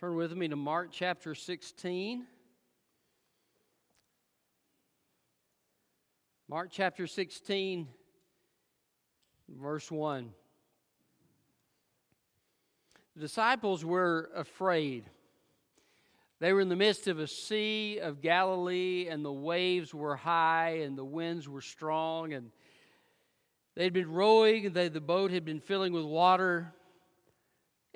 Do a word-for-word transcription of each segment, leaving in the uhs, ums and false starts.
Turn with me to Mark chapter sixteen. Mark chapter sixteen, verse one. The disciples were afraid. They were in the midst of a sea of Galilee, and the waves were high, and the winds were strong, and they'd been rowing, and they, the boat had been filling with water.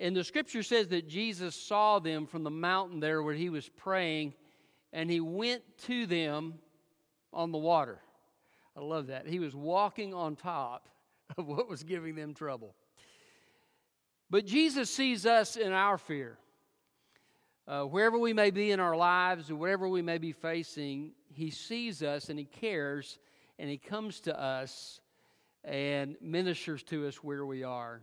And the scripture says that Jesus saw them from the mountain there where he was praying, and he went to them on the water. I love that. He was walking on top of what was giving them trouble. But Jesus sees us in our fear. Uh, wherever we may be in our lives or whatever we may be facing, he sees us and he cares and he comes to us and ministers to us where we are.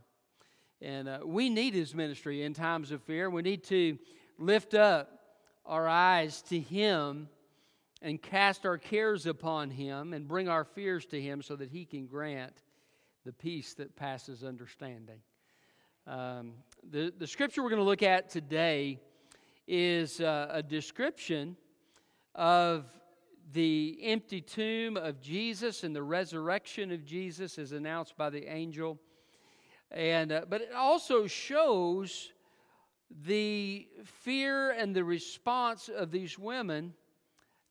And uh, we need his ministry in times of fear. We need to lift up our eyes to him and cast our cares upon him and bring our fears to him so that he can grant the peace that passes understanding. Um, the, the scripture we're going to look at today is uh, a description of the empty tomb of Jesus and the resurrection of Jesus as announced by the angel. And uh, but it also shows the fear and the response of these women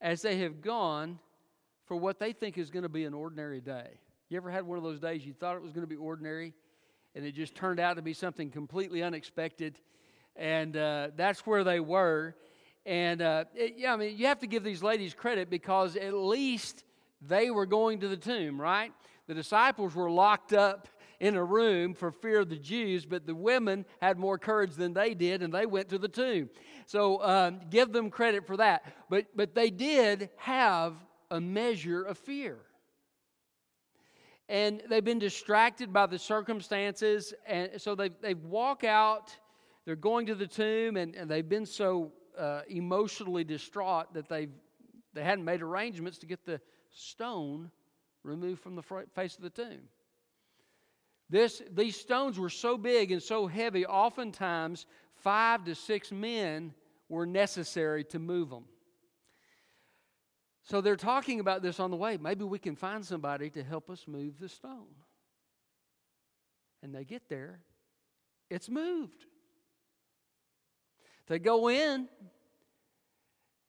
as they have gone for what they think is going to be an ordinary day. You ever had one of those days you thought it was going to be ordinary and it just turned out to be something completely unexpected? And uh, that's where they were. And, uh, it, yeah, I mean, you have to give these ladies credit because at least they were going to the tomb, right? The disciples were locked up in a room for fear of the Jews, but the women had more courage than they did, and they went to the tomb. So um, give them credit for that. But but they did have a measure of fear. And they've been distracted by the circumstances, and so they they walk out. They're going to the tomb, and, and they've been so uh, emotionally distraught that they they hadn't made arrangements to get the stone removed from the face of the tomb. This These stones were so big and so heavy, oftentimes five to six men were necessary to move them. So they're talking about this on the way. Maybe we can find somebody to help us move the stone. And they get there. It's moved. They go in,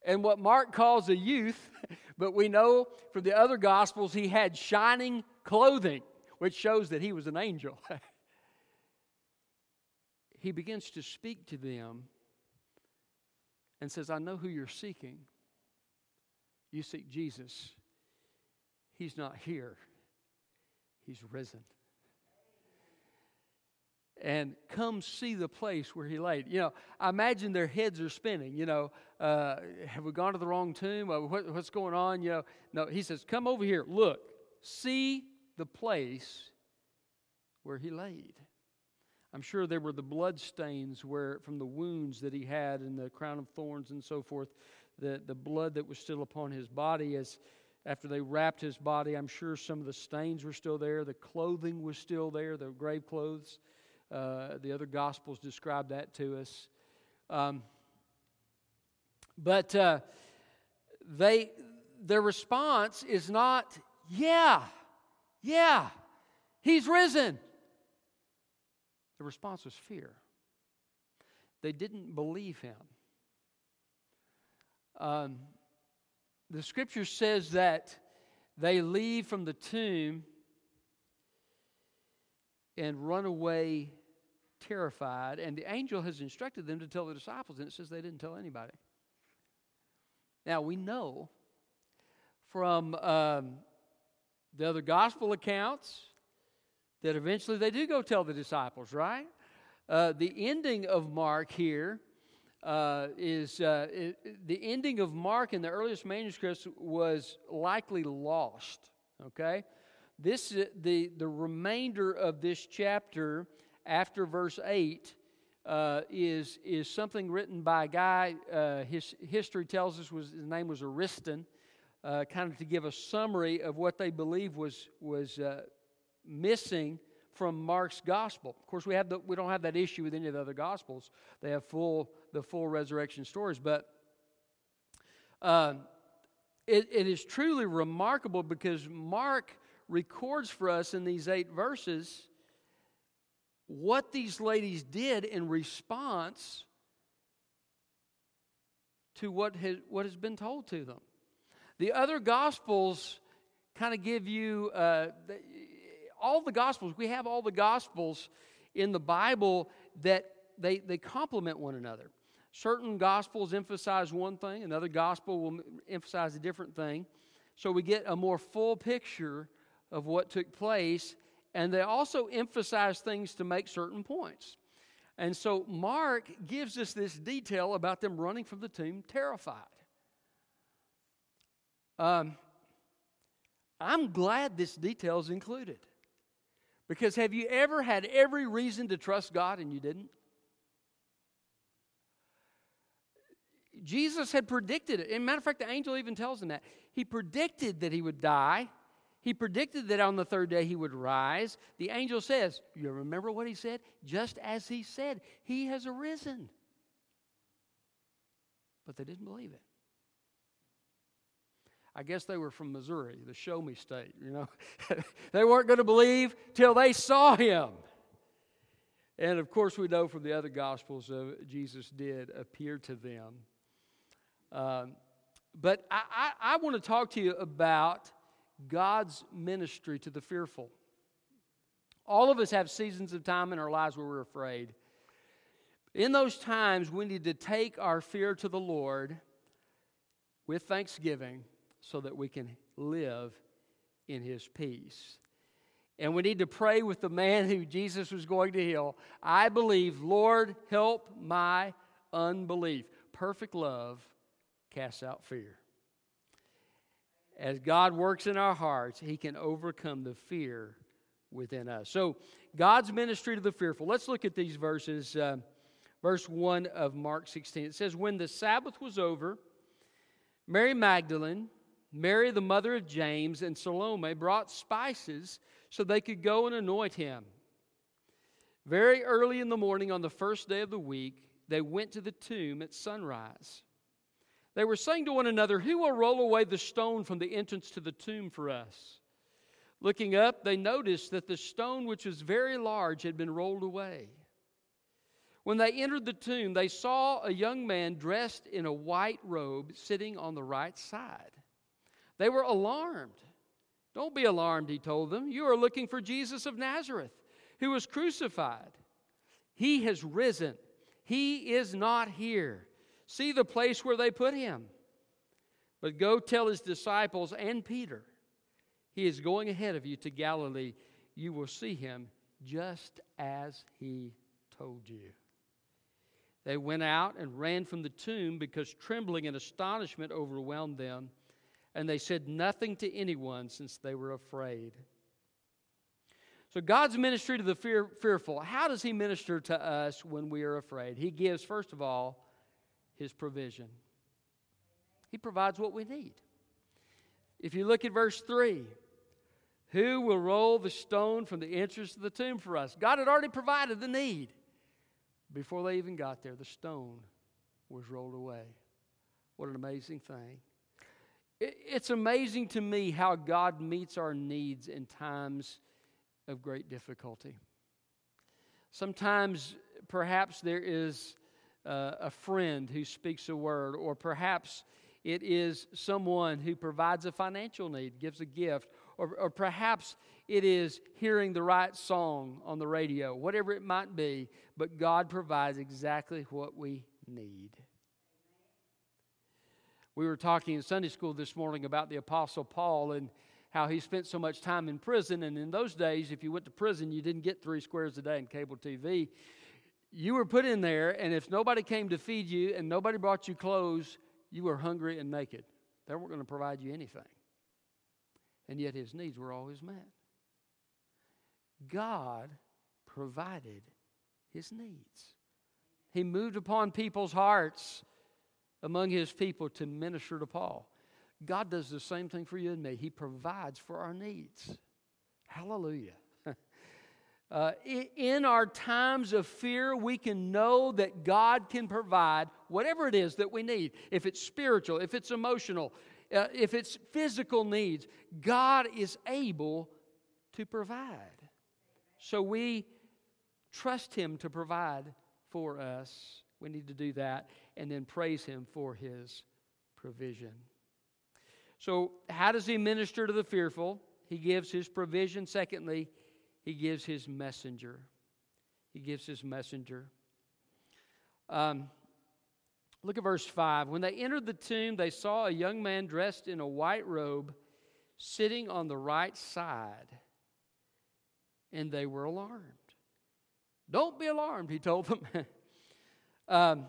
and what Mark calls a youth, but we know from the other Gospels he had shining clothing, which shows that he was an angel. He begins to speak to them and says, I know who you're seeking. You seek Jesus. He's not here. He's risen. And come see the place where he laid. You know, I imagine their heads are spinning. You know, uh, have we gone to the wrong tomb? What, what's going on? You know, no, he says, come over here. Look, see the place where he laid. I'm sure there were the bloodstains where, from the wounds that he had and the crown of thorns and so forth, the, the blood that was still upon his body as after they wrapped his body. I'm sure some of the stains were still there. The clothing was still there, the grave clothes. Uh, the other Gospels describe that to us. Um, but uh, they, their response is not, yeah, yeah, he's risen. The response was fear. They didn't believe him. Um, the scripture says that they leave from the tomb and run away terrified. And the angel has instructed them to tell the disciples, and it says they didn't tell anybody. Now, we know from um, the other gospel accounts that eventually they do go tell the disciples, right? Uh, the ending of Mark here uh, is, uh, it, the ending of Mark in the earliest manuscripts was likely lost, okay? This the the remainder of this chapter after verse eight uh, is is something written by a guy. Uh, his history tells us was, his name was Ariston, uh, kind of to give a summary of what they believe was was uh, missing from Mark's gospel. Of course, we have the, we don't have that issue with any of the other gospels. They have full the full resurrection stories, but uh, it, it is truly remarkable because Mark records for us in these eight verses what these ladies did in response to what has, what has been told to them. The other gospels kind of give you, uh, all the gospels, we have all the gospels in the Bible that they, they complement one another. Certain gospels emphasize one thing, another gospel will emphasize a different thing. So we get a more full picture of what took place, and they also emphasize things to make certain points. And so Mark gives us this detail about them running from the tomb terrified. Um, I'm glad this detail is included. Because have you ever had every reason to trust God and you didn't? Jesus had predicted it. As a matter of fact, the angel even tells him that. He predicted that he would die. He predicted that on the third day he would rise. The angel says, you remember what he said? Just as he said, he has arisen. But they didn't believe it. I guess they were from Missouri, the show me state, you know. They weren't going to believe till they saw him. And of course, we know from the other gospels that uh, Jesus did appear to them. Um, but I, I, I want to talk to you about God's ministry to the fearful. All of us have seasons of time in our lives where we're afraid. In those times, we need to take our fear to the Lord with thanksgiving, so that we can live in His peace. And we need to pray with the man who Jesus was going to heal. I believe, Lord, help my unbelief. Perfect love casts out fear. As God works in our hearts, He can overcome the fear within us. So, God's ministry to the fearful. Let's look at these verses. Uh, verse one of Mark sixteen. It says, when the Sabbath was over, Mary Magdalene, Mary, the mother of James, and Salome brought spices so they could go and anoint him. Very early in the morning on the first day of the week, they went to the tomb at sunrise. They were saying to one another, who will roll away the stone from the entrance to the tomb for us? Looking up, they noticed that the stone, which was very large, had been rolled away. When they entered the tomb, they saw a young man dressed in a white robe sitting on the right side. They were alarmed. Don't be alarmed, he told them. You are looking for Jesus of Nazareth, who was crucified. He has risen. He is not here. See the place where they put him. But go tell his disciples and Peter, he is going ahead of you to Galilee. You will see him just as he told you. They went out and ran from the tomb because trembling and astonishment overwhelmed them. And they said nothing to anyone since they were afraid. So God's ministry to the fear, fearful. How does He minister to us when we are afraid? He gives, first of all, His provision. He provides what we need. If you look at verse three, who will roll the stone from the entrance of the tomb for us? God had already provided the need. Before they even got there, the stone was rolled away. What an amazing thing. It's amazing to me how God meets our needs in times of great difficulty. Sometimes, perhaps there is uh, a friend who speaks a word, or perhaps it is someone who provides a financial need, gives a gift, or, or perhaps it is hearing the right song on the radio, whatever it might be, but God provides exactly what we need. We were talking in Sunday school this morning about the Apostle Paul and how he spent so much time in prison. And in those days, if you went to prison, you didn't get three squares a day in cable T V. You were put in there, and if nobody came to feed you and nobody brought you clothes, you were hungry and naked. They weren't going to provide you anything. And yet his needs were always met. God provided his needs. He moved upon people's hearts among his people to minister to Paul. God does the same thing for you and me. He provides for our needs. Hallelujah. Uh, in our times of fear, we can know that God can provide whatever it is that we need. If it's spiritual, if it's emotional, uh, if it's physical needs, God is able to provide. So we trust Him to provide for us. We need to do that and then praise Him for His provision. So how does He minister to the fearful? He gives His provision. Secondly, He gives His messenger. He gives His messenger. Um, look at verse five. When they entered the tomb, they saw a young man dressed in a white robe sitting on the right side, and they were alarmed. Don't be alarmed, he told them. um,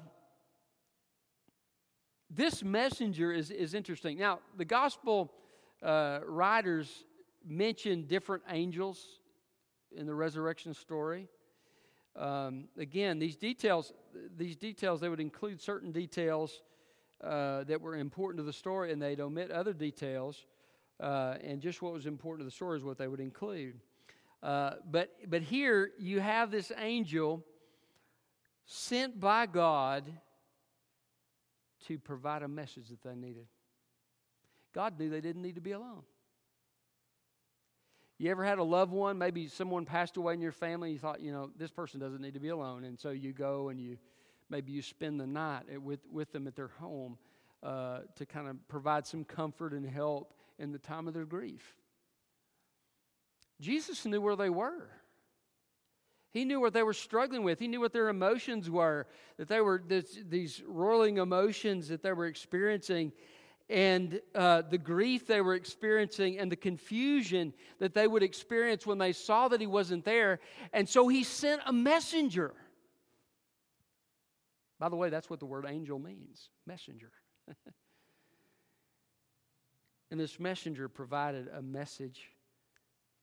this messenger is, is interesting. Now, the gospel uh, writers mention different angels in the resurrection story. Um, again, these details, these details, they would include certain details uh, that were important to the story, and they'd omit other details, uh, and just what was important to the story is what they would include. Uh, but but here you have this angel sent by God to provide a message that they needed. God knew they didn't need to be alone. You ever had a loved one, maybe someone passed away in your family, you thought, you know, this person doesn't need to be alone, and so you go and you maybe you spend the night with, with them at their home uh, to kind of provide some comfort and help in the time of their grief. Jesus knew where they were. He knew what they were struggling with. He knew what their emotions were, that they were this, these roiling emotions that they were experiencing, and uh, the grief they were experiencing and the confusion that they would experience when they saw that He wasn't there. And so He sent a messenger. By the way, that's what the word angel means, messenger. And this messenger provided a message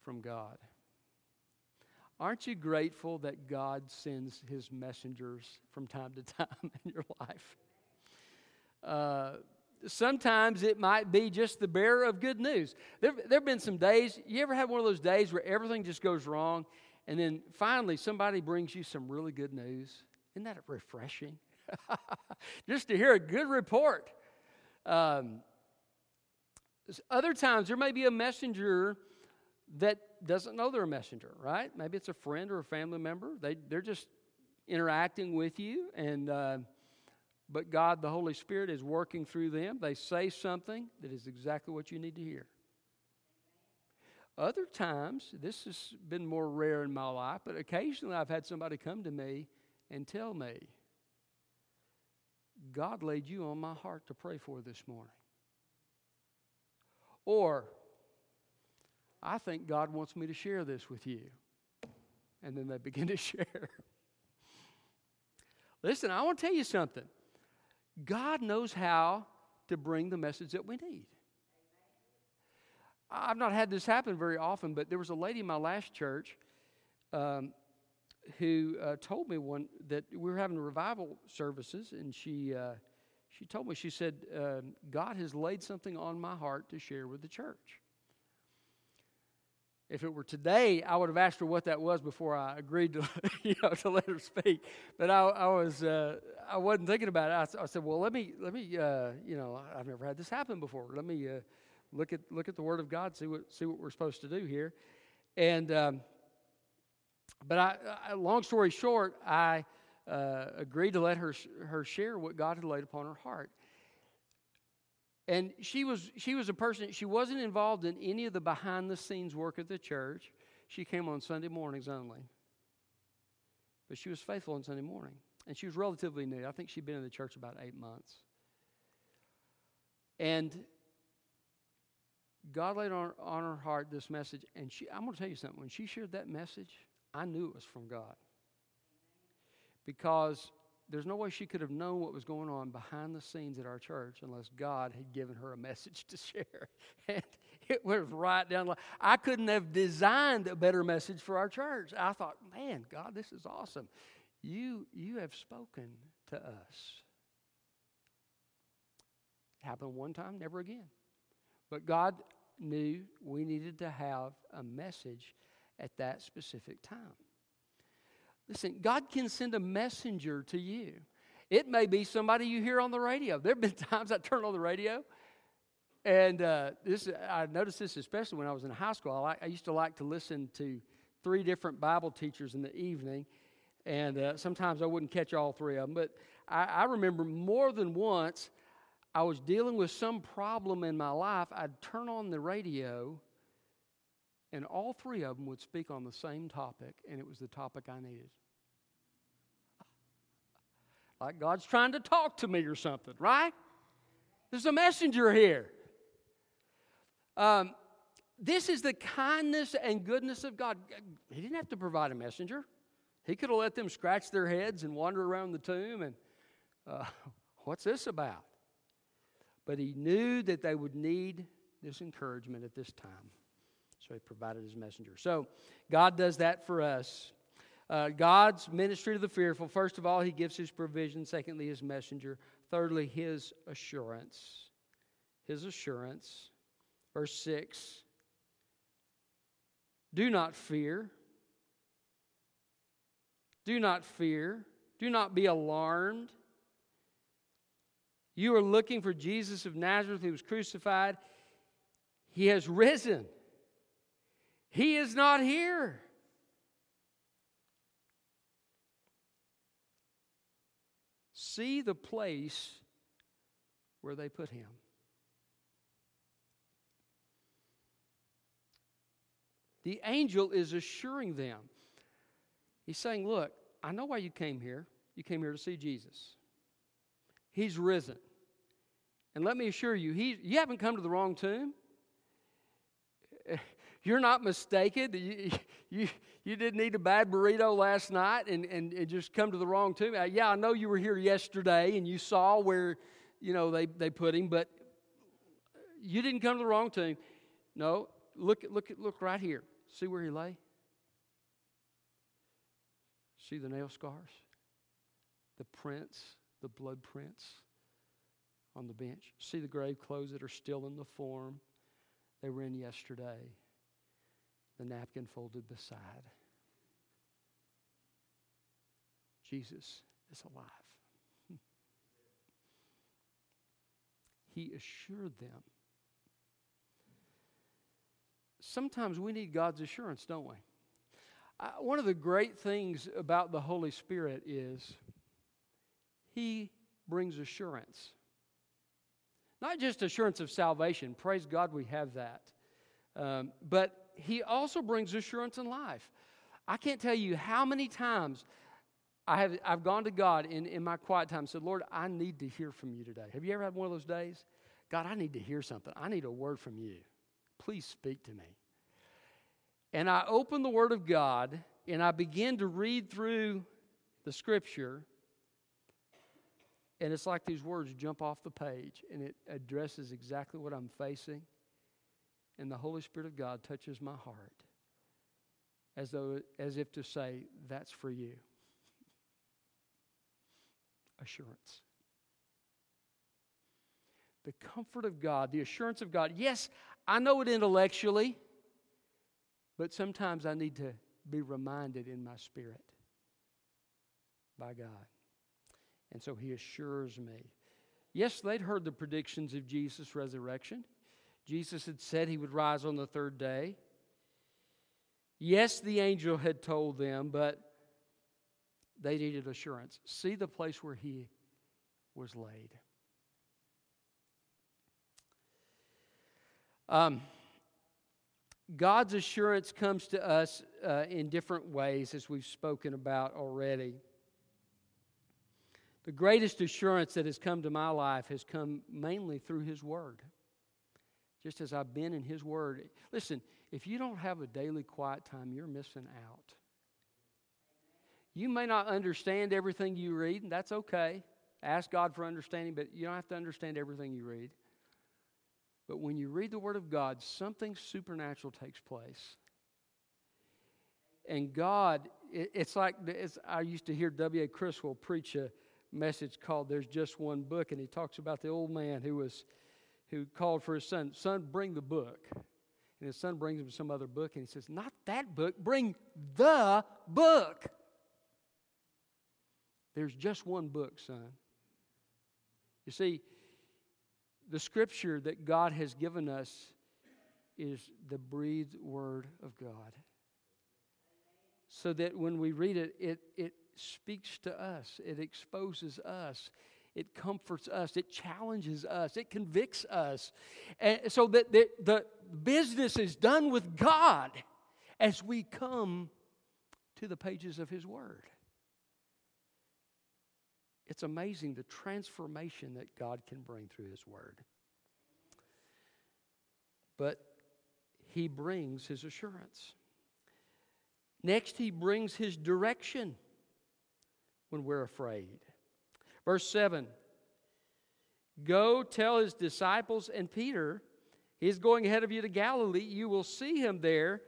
from God. Aren't you grateful that God sends His messengers from time to time in your life? Uh, Sometimes it might be just the bearer of good news. There have been some days, you ever have one of those days where everything just goes wrong, and then finally somebody brings you some really good news? Isn't that refreshing? Just to hear a good report. Um, other times there may be a messenger that doesn't know they're a messenger, right? Maybe it's a friend or a family member. They, they're just interacting with you, and Uh, But God, the Holy Spirit, is working through them. They say something that is exactly what you need to hear. Other times, this has been more rare in my life, but occasionally I've had somebody come to me and tell me, God laid you on my heart to pray for this morning. Or, I think God wants me to share this with you. And then they begin to share. Listen, I want to tell you something. God knows how to bring the message that we need. I've not had this happen very often, but there was a lady in my last church um, who uh, told me one that we were having revival services, and she uh, she told me, she said, uh, God has laid something on my heart to share with the church. If it were today, I would have asked her what that was before I agreed to, you know, to let her speak. But I, I was, uh, I wasn't thinking about it. I, I said, "Well, let me, let me, uh, you know, I've never had this happen before. Let me uh, look at look at the Word of God, see what see what we're supposed to do here." And, um, but I, I, long story short, I uh, agreed to let her her share what God had laid upon her heart. And she was she was a person, she wasn't involved in any of the behind-the-scenes work at the church. She came on Sunday mornings only. But she was faithful on Sunday morning. And she was relatively new. I think she'd been in the church about eight months. And God laid on, on her heart this message. And she, I'm going to tell you something. When she shared that message, I knew it was from God. Because there's no way she could have known what was going on behind the scenes at our church unless God had given her a message to share. And it was right down the line. I couldn't have designed a better message for our church. I thought, man, God, this is awesome. You, you have spoken to us. It happened one time, never again. But God knew we needed to have a message at that specific time. Listen, God can send a messenger to you. It may be somebody you hear on the radio. There have been times I turn on the radio, and uh, this I noticed this especially when I was in high school. I, like, I used to like to listen to three different Bible teachers in the evening, and uh, sometimes I wouldn't catch all three of them. But I, I remember more than once I was dealing with some problem in my life. I'd turn on the radio, and all three of them would speak on the same topic, and it was the topic I needed. Like God's trying to talk to me or something, right? There's a messenger here. Um, this is the kindness and goodness of God. He didn't have to provide a messenger. He could have let them scratch their heads and wander around the tomb and, uh, what's this about? But he knew that they would need this encouragement at this time. So he provided his messenger. So God does that for us. Uh, God's ministry to the fearful. First of all, he gives his provision. Secondly, his messenger. Thirdly, his assurance. His assurance. Verse six. Do not fear. Do not fear. Do not be alarmed. You are looking for Jesus of Nazareth who was crucified. He has risen. He is not here. See the place where they put him. The angel is assuring them. He's saying, look, I know why you came here. You came here to see Jesus. He's risen. And let me assure you, he, you haven't come to the wrong tomb. You're not mistaken. You, you, you didn't eat a bad burrito last night and, and, and just come to the wrong tomb. Yeah, I know you were here yesterday and you saw where, you know, they, they put him, but you didn't come to the wrong tomb. No, look look look right here. See where he lay? See the nail scars? The prints, the blood prints on the bench. See the grave clothes that are still in the form they were in yesterday. The napkin folded beside. Jesus is alive. He assured them. Sometimes we need God's assurance, don't we? I, one of the great things about the Holy Spirit is he brings assurance. Not just assurance of salvation. Praise God we have that. Um, but He also brings assurance in life. I can't tell you how many times I have, I've gone to God in, in my quiet time and said, Lord, I need to hear from you today. Have you ever had one of those days? God, I need to hear something. I need a word from you. Please speak to me. And I open the Word of God, and I begin to read through the Scripture, and it's like these words jump off the page, and it addresses exactly what I'm facing. And the Holy Spirit of God touches my heart as though, as if to say, that's for you. Assurance. The comfort of God, the assurance of God. Yes, I know it intellectually, but sometimes I need to be reminded in my spirit by God. And so he assures me. Yes, they'd heard the predictions of Jesus' resurrection. Jesus had said he would rise on the third day. Yes, the angel had told them, but they needed assurance. See the place where he was laid. Um, God's assurance comes to us uh, in different ways, as we've spoken about already. The greatest assurance that has come to my life has come mainly through his word. Just as I've been in his word. Listen, if you don't have a daily quiet time, you're missing out. You may not understand everything you read, and that's okay. Ask God for understanding, but you don't have to understand everything you read. But when you read the Word of God, something supernatural takes place. And God, it's like, it's, I used to hear W A Criswell preach a message called There's Just One Book, and he talks about the old man who was... who called for his son, son, bring the book. And his son brings him some other book, and he says, not that book, bring the book. There's just one book, son. You see, the scripture that God has given us is the breathed word of God. So that when we read it, it, it speaks to us. It exposes us. It comforts us. It challenges us. It convicts us. And so that the, the business is done with God as we come to the pages of His Word. It's amazing the transformation that God can bring through His Word. But He brings His assurance. Next, He brings His direction when we're afraid. Verse seven, go tell His disciples and Peter, He's going ahead of you to Galilee. You will see Him there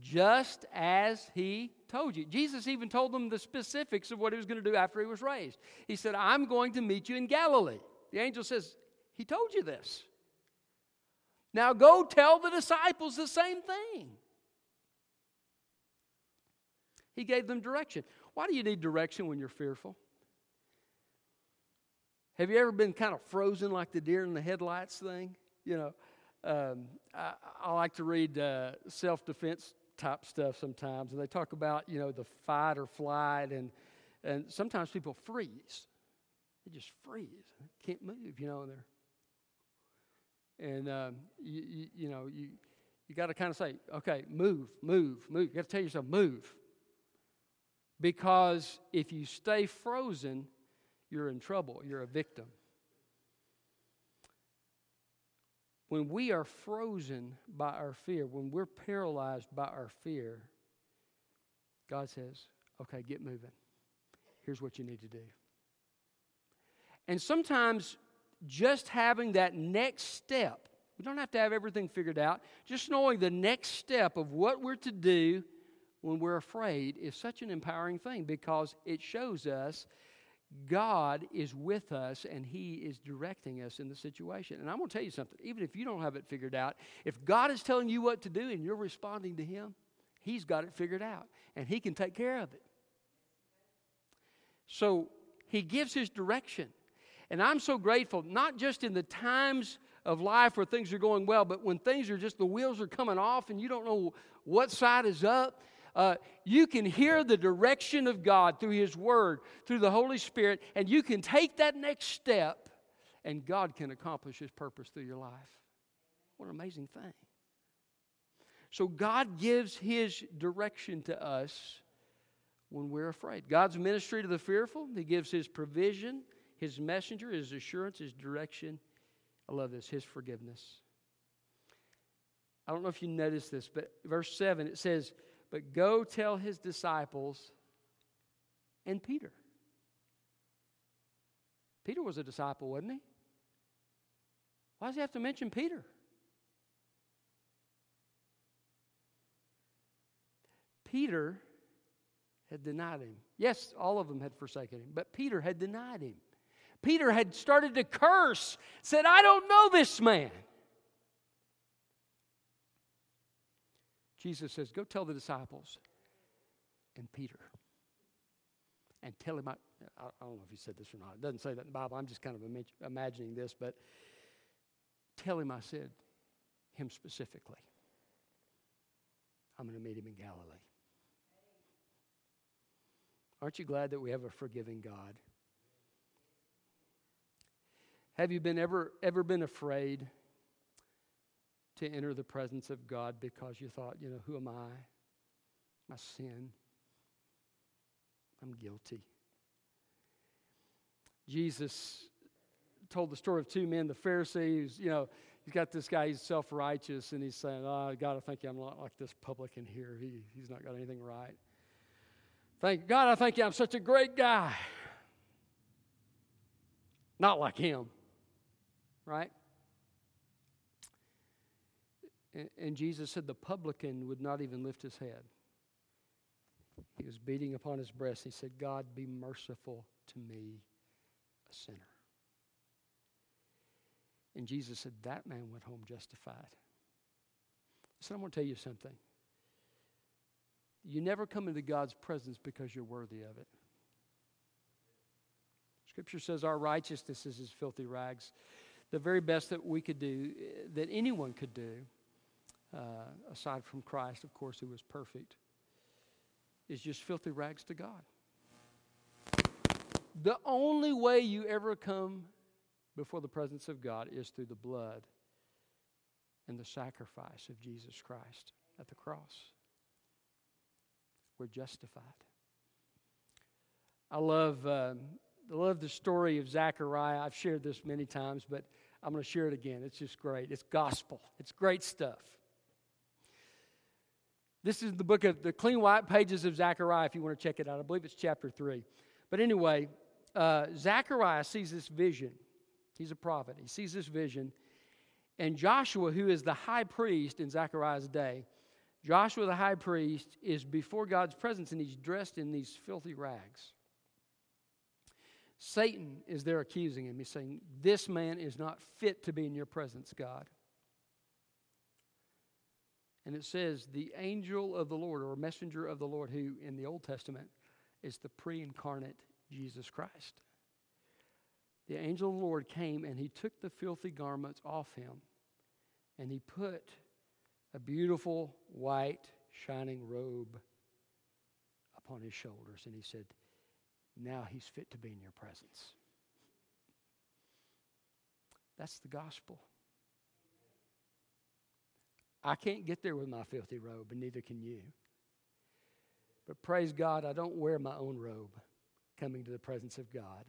just as He told you. Jesus even told them the specifics of what He was going to do after He was raised. He said, I'm going to meet you in Galilee. The angel says, He told you this. Now go tell the disciples the same thing. He gave them direction. Why do you need direction when you're fearful? Have you ever been kind of frozen like the deer in the headlights thing? You know, um, I, I like to read uh, self-defense type stuff sometimes, and they talk about, you know, the fight or flight, and and sometimes people freeze. They just freeze. They can't move, you know, and they're, and um, you, you, you know, you you got to kind of say, okay, move, move, move. You got to tell yourself, move. Because if you stay frozen, you're in trouble. You're a victim. When we are frozen by our fear, when we're paralyzed by our fear, God says, okay, get moving. Here's what you need to do. And sometimes just having that next step, we don't have to have everything figured out, just knowing the next step of what we're to do when we're afraid is such an empowering thing, because it shows us God is with us and He is directing us in the situation. And I'm going to tell you something. Even if you don't have it figured out, if God is telling you what to do and you're responding to Him, He's got it figured out and He can take care of it. So He gives His direction. And I'm so grateful, not just in the times of life where things are going well, but when things are just, the wheels are coming off and you don't know what side is up. Uh, you can hear the direction of God through His Word, through the Holy Spirit, and you can take that next step, and God can accomplish His purpose through your life. What an amazing thing. So God gives His direction to us when we're afraid. God's ministry to the fearful, He gives His provision, His messenger, His assurance, His direction. I love this, His forgiveness. I don't know if you noticed this, but verse seven, it says, but go tell His disciples and Peter. Peter was a disciple, wasn't he? Why does He have to mention Peter? Peter had denied Him. Yes, all of them had forsaken Him, but Peter had denied Him. Peter had started to curse, said, I don't know this man. Jesus says, go tell the disciples and Peter. And tell him, I, I don't know if He said this or not. It doesn't say that in the Bible. I'm just kind of imagining this. But tell him I said him specifically. I'm going to meet him in Galilee. Aren't you glad that we have a forgiving God? Have you been ever, ever been afraid to enter the presence of God because you thought, you know, who am I? My sin. I'm guilty. Jesus told the story of two men, the Pharisees. You know, you've got this guy, he's self-righteous, and he's saying, oh, God, I thank you I'm not like this publican here. He, he's not got anything right. Thank God, I thank you I'm such a great guy. Not like him, right? And Jesus said the publican would not even lift his head. He was beating upon his breast. He said, God, be merciful to me, a sinner. And Jesus said, that man went home justified. So I'm going to tell you something. You never come into God's presence because you're worthy of it. Scripture says our righteousness is as filthy rags. The very best that we could do, that anyone could do, uh, aside from Christ, of course, who was perfect, is just filthy rags to God. The only way you ever come before the presence of God is through the blood and the sacrifice of Jesus Christ at the cross. We're justified. I love um, I love the story of Zechariah. I've shared this many times, but I'm going to share it again. It's just great. It's gospel. It's great stuff. This is the book of the clean white pages of Zechariah, if you want to check it out. I believe it's chapter three. But anyway, uh, Zechariah sees this vision. He's a prophet. He sees this vision. And Joshua, who is the high priest in Zechariah's day, Joshua the high priest is before God's presence, and he's dressed in these filthy rags. Satan is there accusing him. He's saying, this man is not fit to be in your presence, God. And it says, the angel of the Lord, or messenger of the Lord, who in the Old Testament is the pre-incarnate Jesus Christ. The angel of the Lord came and he took the filthy garments off him, and he put a beautiful white shining robe upon his shoulders. And he said, now he's fit to be in your presence. That's the gospel. I can't get there with my filthy robe, and neither can you. But praise God, I don't wear my own robe coming to the presence of God.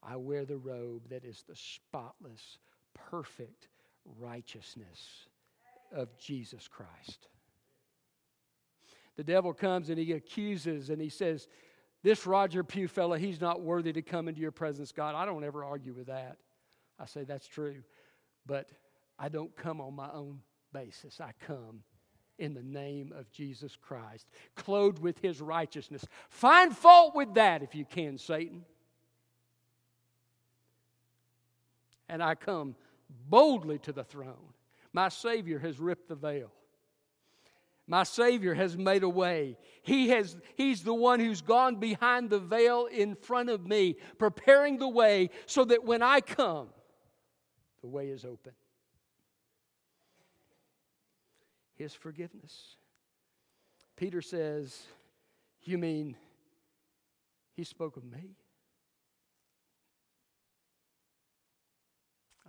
I wear the robe that is the spotless, perfect righteousness of Jesus Christ. The devil comes and he accuses and he says, this Roger Pugh fella, he's not worthy to come into your presence, God. I don't ever argue with that. I say that's true. But I don't come on my own basis. I come in the name of Jesus Christ, clothed with his righteousness. Find fault with that if you can, Satan. And I come boldly to the throne. My Savior has ripped the veil. My Savior has made a way. He has, he's the one who's gone behind the veil in front of me, preparing the way so that when I come, the way is open. His forgiveness. Peter says, you mean he spoke of me?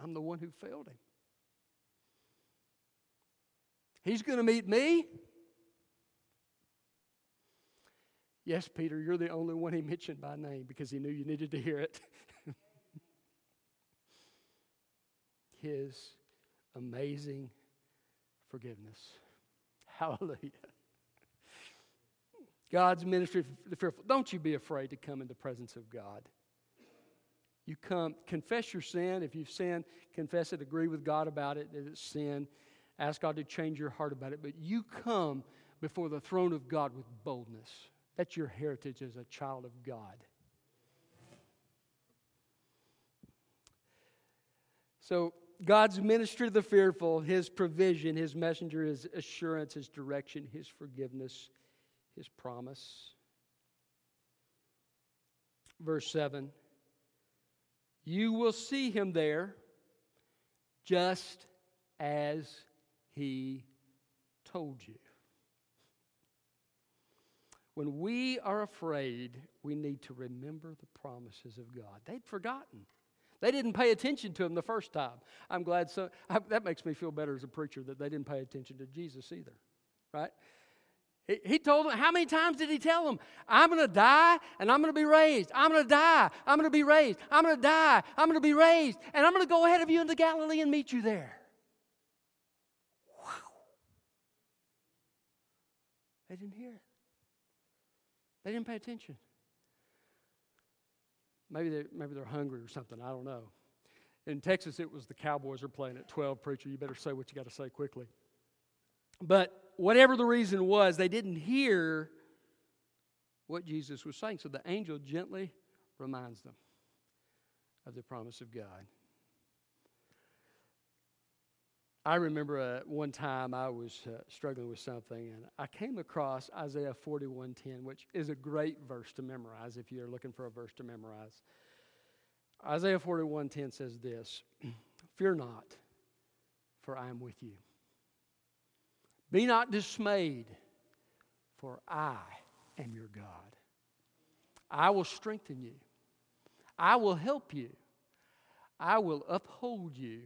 I'm the one who failed him. He's going to meet me? Yes, Peter, you're the only one he mentioned by name because he knew you needed to hear it. His amazing forgiveness. Hallelujah. God's ministry for the fearful. Don't you be afraid to come in the presence of God. You come, confess your sin. If you've sinned, confess it, agree with God about it, that it's sin. Ask God to change your heart about it. But you come before the throne of God with boldness. That's your heritage as a child of God. So God's ministry to the fearful, his provision, his messenger, his assurance, his direction, his forgiveness, his promise. Verse seven. You will see him there just as he told you. When we are afraid, we need to remember the promises of God. They'd forgotten. They didn't pay attention to him the first time. I'm glad so. I, that makes me feel better as a preacher that they didn't pay attention to Jesus either, right? He, he told them, how many times did he tell them? I'm going to die and I'm going to be raised. I'm going to die. I'm going to be raised. I'm going to die. I'm going to be raised. And I'm going to go ahead of you into Galilee and meet you there. They didn't hear it. They didn't pay attention. Maybe they're, maybe they're hungry or something. I don't know. In Texas, it was the Cowboys are playing at twelve, preacher. You better say what you got to say quickly. But whatever the reason was, they didn't hear what Jesus was saying. So the angel gently reminds them of the promise of God. I remember uh, one time I was uh, struggling with something, and I came across Isaiah forty-one ten, which is a great verse to memorize if you're looking for a verse to memorize. Isaiah forty-one ten says this, "Fear not, for I am with you. Be not dismayed, for I am your God. I will strengthen you. I will help you. I will uphold you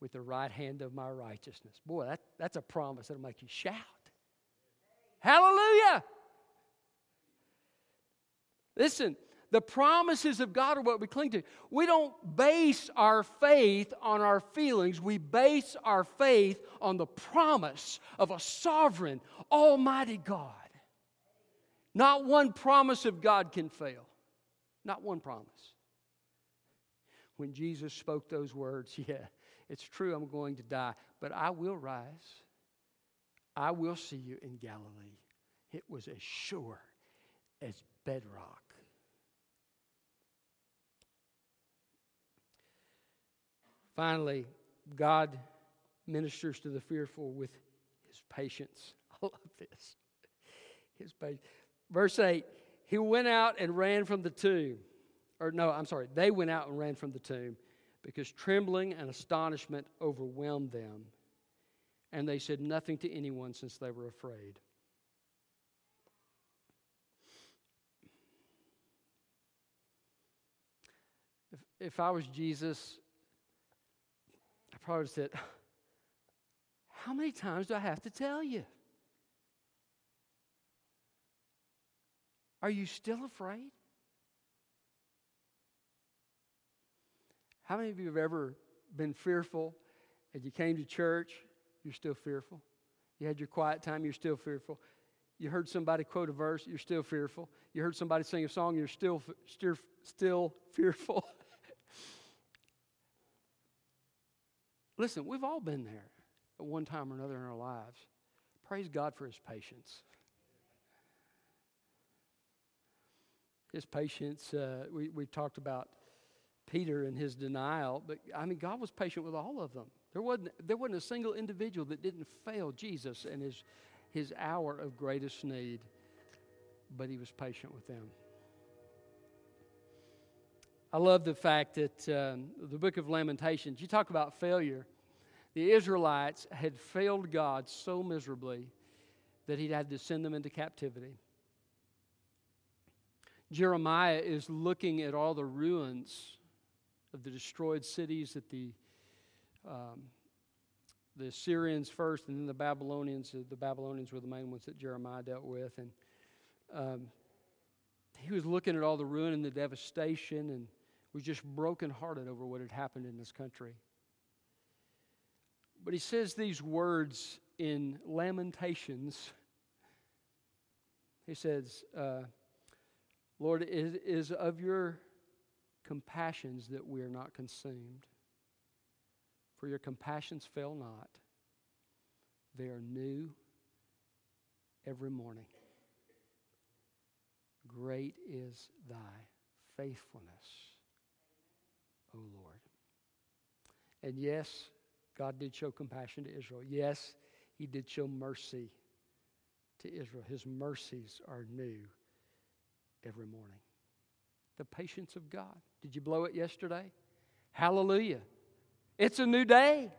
with the right hand of my righteousness." Boy, that, that's a promise that'll make you shout. Hallelujah! Listen, the promises of God are what we cling to. We don't base our faith on our feelings. We base our faith on the promise of a sovereign, almighty God. Not one promise of God can fail. Not one promise. When Jesus spoke those words, yeah, it's true, I'm going to die, but I will rise. I will see you in Galilee. It was as sure as bedrock. Finally, God ministers to the fearful with his patience. I love this. His patience. Verse eight, he went out and ran from the tomb. Or no, I'm sorry, they went out and ran from the tomb because trembling and astonishment overwhelmed them. And they said nothing to anyone since they were afraid. If, if I was Jesus, probably said, how many times do I have to tell you? Are you still afraid? How many of you have ever been fearful and you came to church, you're still fearful? You had your quiet time, you're still fearful. You heard somebody quote a verse, you're still fearful. You heard somebody sing a song, you're still, still, still fearful. Listen, we've all been there at one time or another in our lives. Praise God for his patience. His patience, uh, we, we talked about Peter and his denial, but I mean, God was patient with all of them. There wasn't, there wasn't a single individual that didn't fail Jesus in his, his hour of greatest need, but he was patient with them. I love the fact that um, the book of Lamentations, you talk about failure. The Israelites had failed God so miserably that he'd had to send them into captivity. Jeremiah is looking at all the ruins of the destroyed cities that the um, the Assyrians first and then the Babylonians. The Babylonians were the main ones that Jeremiah dealt with. And um, he was looking at all the ruin and the devastation and was just brokenhearted over what had happened in this country. But he says these words in Lamentations. He says, uh, Lord, it is of your compassions that we are not consumed. For your compassions fail not. They are new every morning. Great is thy faithfulness, O Lord. And yes, God did show compassion to Israel. Yes, he did show mercy to Israel. His mercies are new every morning. The patience of God. Did you blow it yesterday? Hallelujah. It's a new day.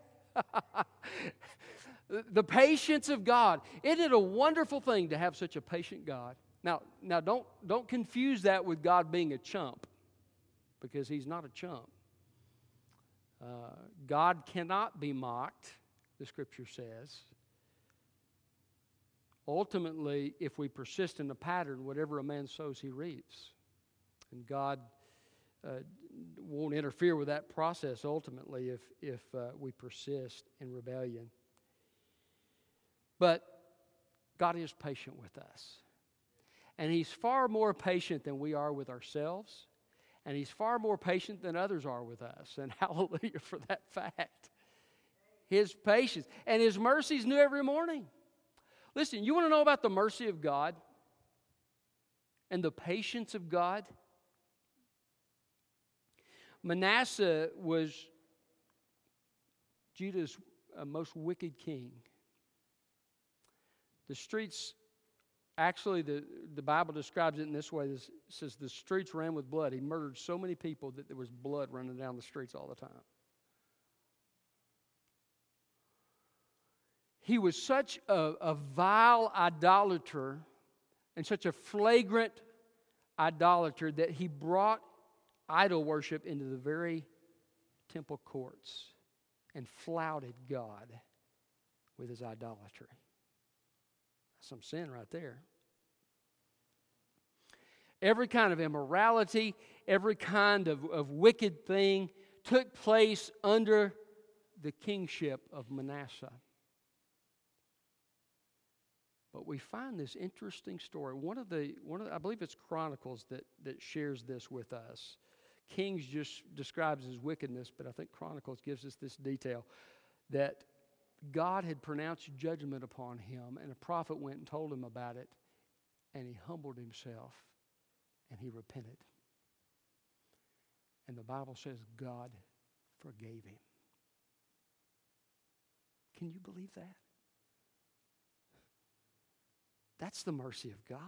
The patience of God. Isn't it a wonderful thing to have such a patient God? Now, now don't, don't confuse that with God being a chump, because he's not a chump. Uh, God cannot be mocked, the Scripture says. Ultimately, if we persist in the pattern, whatever a man sows, he reaps. And God uh, won't interfere with that process, ultimately, if, if uh, we persist in rebellion. But God is patient with us. And he's far more patient than we are with ourselves. And he's far more patient than others are with us. And hallelujah for that fact. His patience. And his mercy is new every morning. Listen, you want to know about the mercy of God and the patience of God? Manasseh was Judah's most wicked king. The streets Actually, the, the Bible describes it in this way. It says the streets ran with blood. He murdered so many people that there was blood running down the streets all the time. He was such a, a vile idolater and such a flagrant idolater that he brought idol worship into the very temple courts and flouted God with his idolatry. Some sin right there. Every kind of immorality, every kind of, of wicked thing took place under the kingship of Manasseh. But we find this interesting story. One of the, one of the, I believe it's Chronicles that, that shares this with us. Kings just describes his wickedness, but I think Chronicles gives us this detail that God had pronounced judgment upon him, and a prophet went and told him about it, and he humbled himself, and he repented. And the Bible says God forgave him. Can you believe that? That's the mercy of God.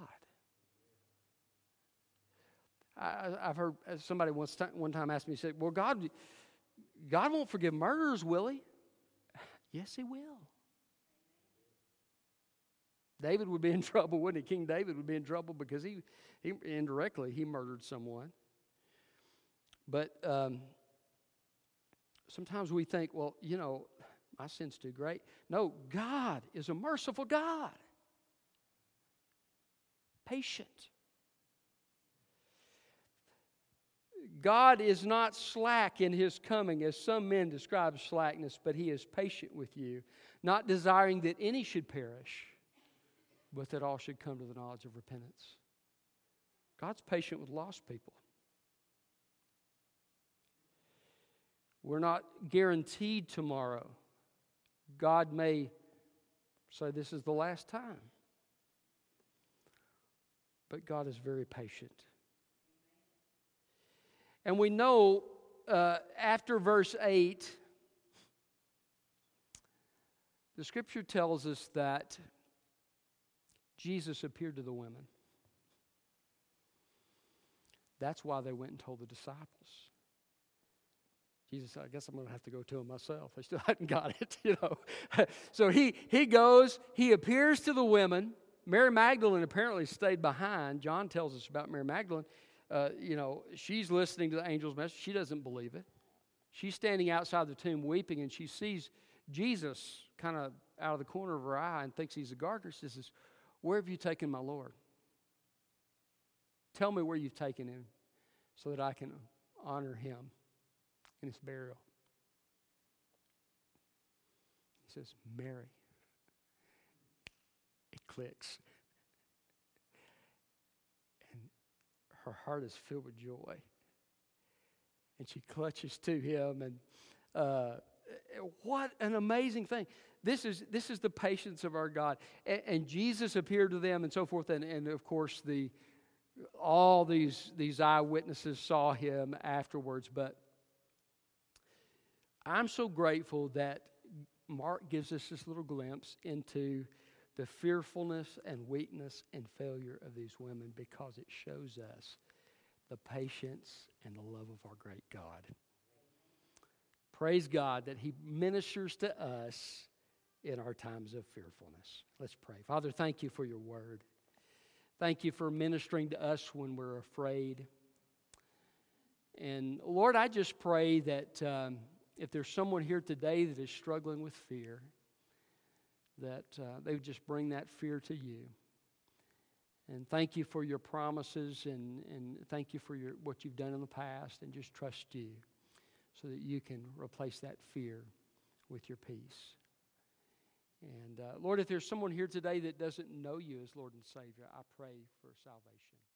I, I've heard somebody once time, one time asked me, he said, well, God, God won't forgive murderers, will he? Yes, he will. David would be in trouble, wouldn't he? King David would be in trouble because he, he indirectly, he murdered someone. But um, sometimes we think, well, you know, my sin's too great. No, God is a merciful God. Patient. God is not slack in his coming, as some men describe slackness, but he is patient with you, not desiring that any should perish, but that all should come to the knowledge of repentance. God's patient with lost people. We're not guaranteed tomorrow. God may say this is the last time. But God is very patient. And we know uh, after verse eight, the Scripture tells us that Jesus appeared to the women. That's why they went and told the disciples. Jesus said, I guess I'm going to have to go to him myself. I still hadn't got it, you know. So he, he goes, he appears to the women. Mary Magdalene apparently stayed behind. John tells us about Mary Magdalene. Uh, you know, she's listening to the angel's message. She doesn't believe it. She's standing outside the tomb weeping, and she sees Jesus kind of out of the corner of her eye and thinks he's a gardener. She says, where have you taken my Lord? Tell me where you've taken him so that I can honor him in his burial. He says, Mary. It clicks. Her heart is filled with joy. And she clutches to him. And uh, what an amazing thing. This is this is the patience of our God. And, and Jesus appeared to them and so forth. And, and of course, the all these, these eyewitnesses saw him afterwards. But I'm so grateful that Mark gives us this little glimpse into the fearfulness and weakness and failure of these women, because it shows us the patience and the love of our great God. Praise God that he ministers to us in our times of fearfulness. Let's pray. Father, thank you for your word. Thank you for ministering to us when we're afraid. And Lord, I just pray that um, if there's someone here today that is struggling with fear, that uh, they would just bring that fear to you. And thank you for your promises, and, and thank you for your, what you've done in the past, and just trust you so that you can replace that fear with your peace. And uh, Lord, if there's someone here today that doesn't know you as Lord and Savior, I pray for salvation.